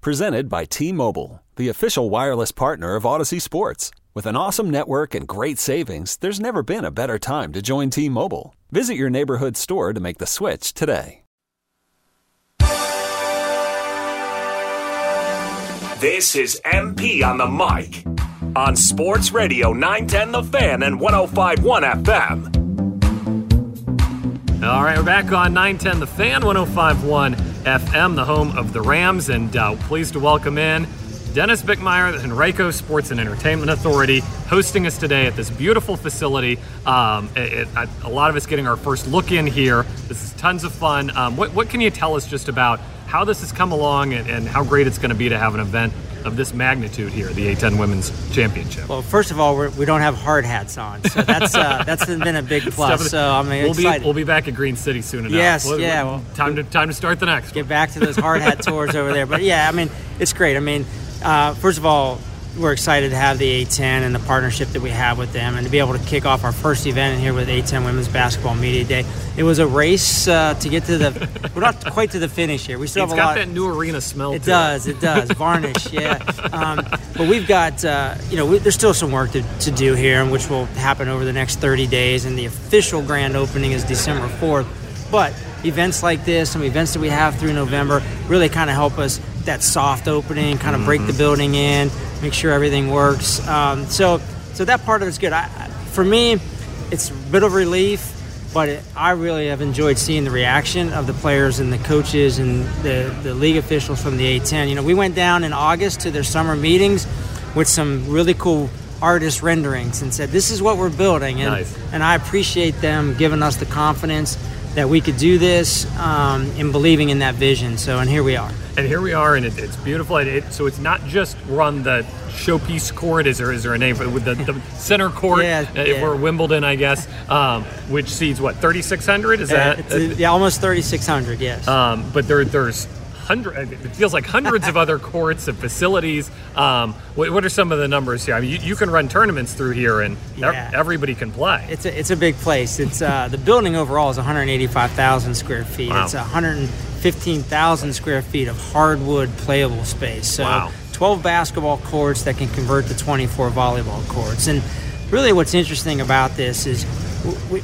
Presented by T-Mobile, the official wireless partner of Odyssey Sports. With an awesome network and great savings, there's never been a better time to join T-Mobile. Visit your neighborhood store to make the switch today. This is MP on the Mic on Sports Radio 910 The Fan and 105.1 FM. All right, we're back on 910 The Fan, 105.1 FM, the home of the Rams, and pleased to welcome in Dennis Bickmeier, the Henrico Sports and Entertainment Authority, hosting us today at this beautiful facility. A lot of us getting our first look in here. This is tons of fun. What can you tell us just about how this has come along and how great it's going to be to have an event of this magnitude here, the A-10 Women's Championship? Well, first of all, we don't have hard hats on, so that's been a big plus. So I'm excited. We'll be back at Green City soon enough. Yes, time to start the next. Get back to those hard hat tours over there. But yeah, it's great. First of all, we're excited to have the A-10 and the partnership that we have with them, and to be able to kick off our first event here with A-10 Women's Basketball Media Day. It was a race to get to the – we're not quite to the finish here. We still have a lot. It's got that new arena smell. It does. Varnish, yeah. But we've got there's still some work to do here, which will happen over the next 30 days, and the official grand opening is December 4th. But events like this and events that we have through November really kind of help us – that soft opening, kind of break the building in, make sure everything works. So that part of it's good. For me, it's a bit of relief, but I really have enjoyed seeing the reaction of the players and the coaches and the league officials from the A-10. We went down in August to their summer meetings with some really cool artist renderings and said, this is what we're building. And, nice. And I appreciate them giving us the confidence that we could do this and believing in that vision. So, and here we are. And here we are, and it's beautiful. So it's not just we're on the showpiece court. Is there a name for the center court? Or Wimbledon, I guess, which seats, 3,600? Is that? Almost 3,600, yes. But there's hundreds, it feels like hundreds of other courts and facilities. What are some of the numbers here? You can run tournaments through here, and everybody can play. It's a big place. It's the building overall is 185,000 square feet. Wow. It's 15,000 square feet of hardwood playable space. So 12 basketball courts that can convert to 24 volleyball courts. And really what's interesting about this is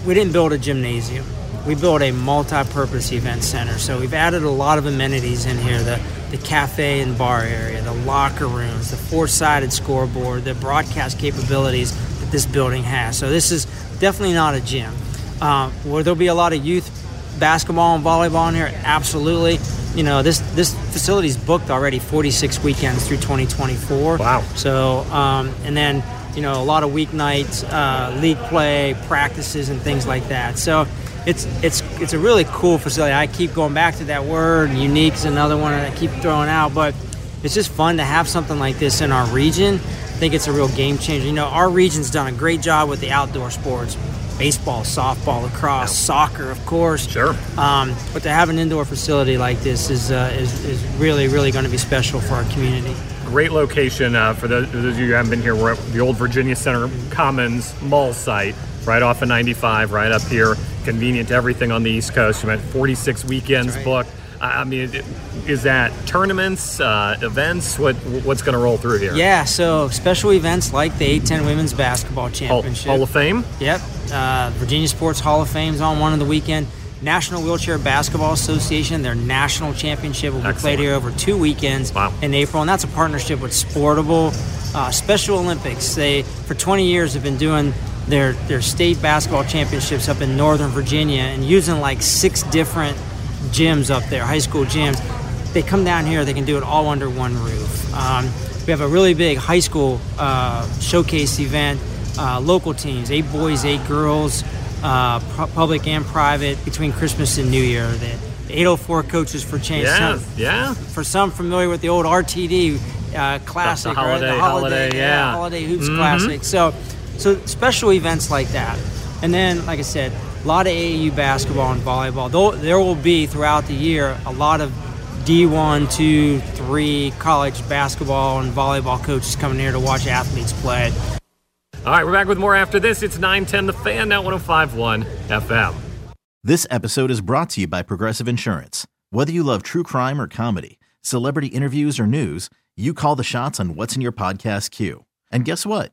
we didn't build a gymnasium. We built a multi-purpose event center. So we've added a lot of amenities in here, the cafe and bar area, the locker rooms, the four-sided scoreboard, the broadcast capabilities that this building has. So this is definitely not a gym. Where there'll be a lot of youth basketball and volleyball in here, absolutely. This facility's booked already 46 weekends through 2024. Wow. So and then a lot of weeknights, league play, practices, and things like that. So it's a really cool facility. I keep going back to that word. Unique is another one that I keep throwing out, but it's just fun to have something like this in our region. I think it's a real game changer. Our region's done a great job with the outdoor sports. Baseball, softball, lacrosse, soccer, of course. Sure. But to have an indoor facility like this is really, really going to be special for our community. Great location. For those of you who haven't been here, we're at the old Virginia Center Commons mall site, right off of 95, right up here. Convenient to everything on the East Coast. You had 46 weekends booked. Is that tournaments, events? What's going to roll through here? Yeah, so special events like the A-10 Women's Basketball Championship. Hall of Fame? Yep. Virginia Sports Hall of Fame's on one of the weekend. National Wheelchair Basketball Association, their national championship will be played here over two weekends in April, and that's a partnership with Sportable. Special Olympics, they for 20 years have been doing their state basketball championships up in Northern Virginia and using like six different gyms up there, high school gyms. They come down here, they can do it all under one roof. We have a really big high school showcase event, local teams, 8 boys, 8 girls, public and private, between Christmas and New Year. The 804 Coaches for Change. Yeah, some, yeah. For some familiar with the old RTD classic, the holiday, right? The holiday, yeah. Holiday Hoops Classic. So special events like that. And then, like I said, a lot of AAU basketball and volleyball. There will be, throughout the year, a lot of D1, 2, 3 college basketball and volleyball coaches coming here to watch athletes play. All right, we're back with more after this. It's 910 The Fan, now 105.1 FM. This episode is brought to you by Progressive Insurance. Whether you love true crime or comedy, celebrity interviews or news, you call the shots on what's in your podcast queue. And guess what?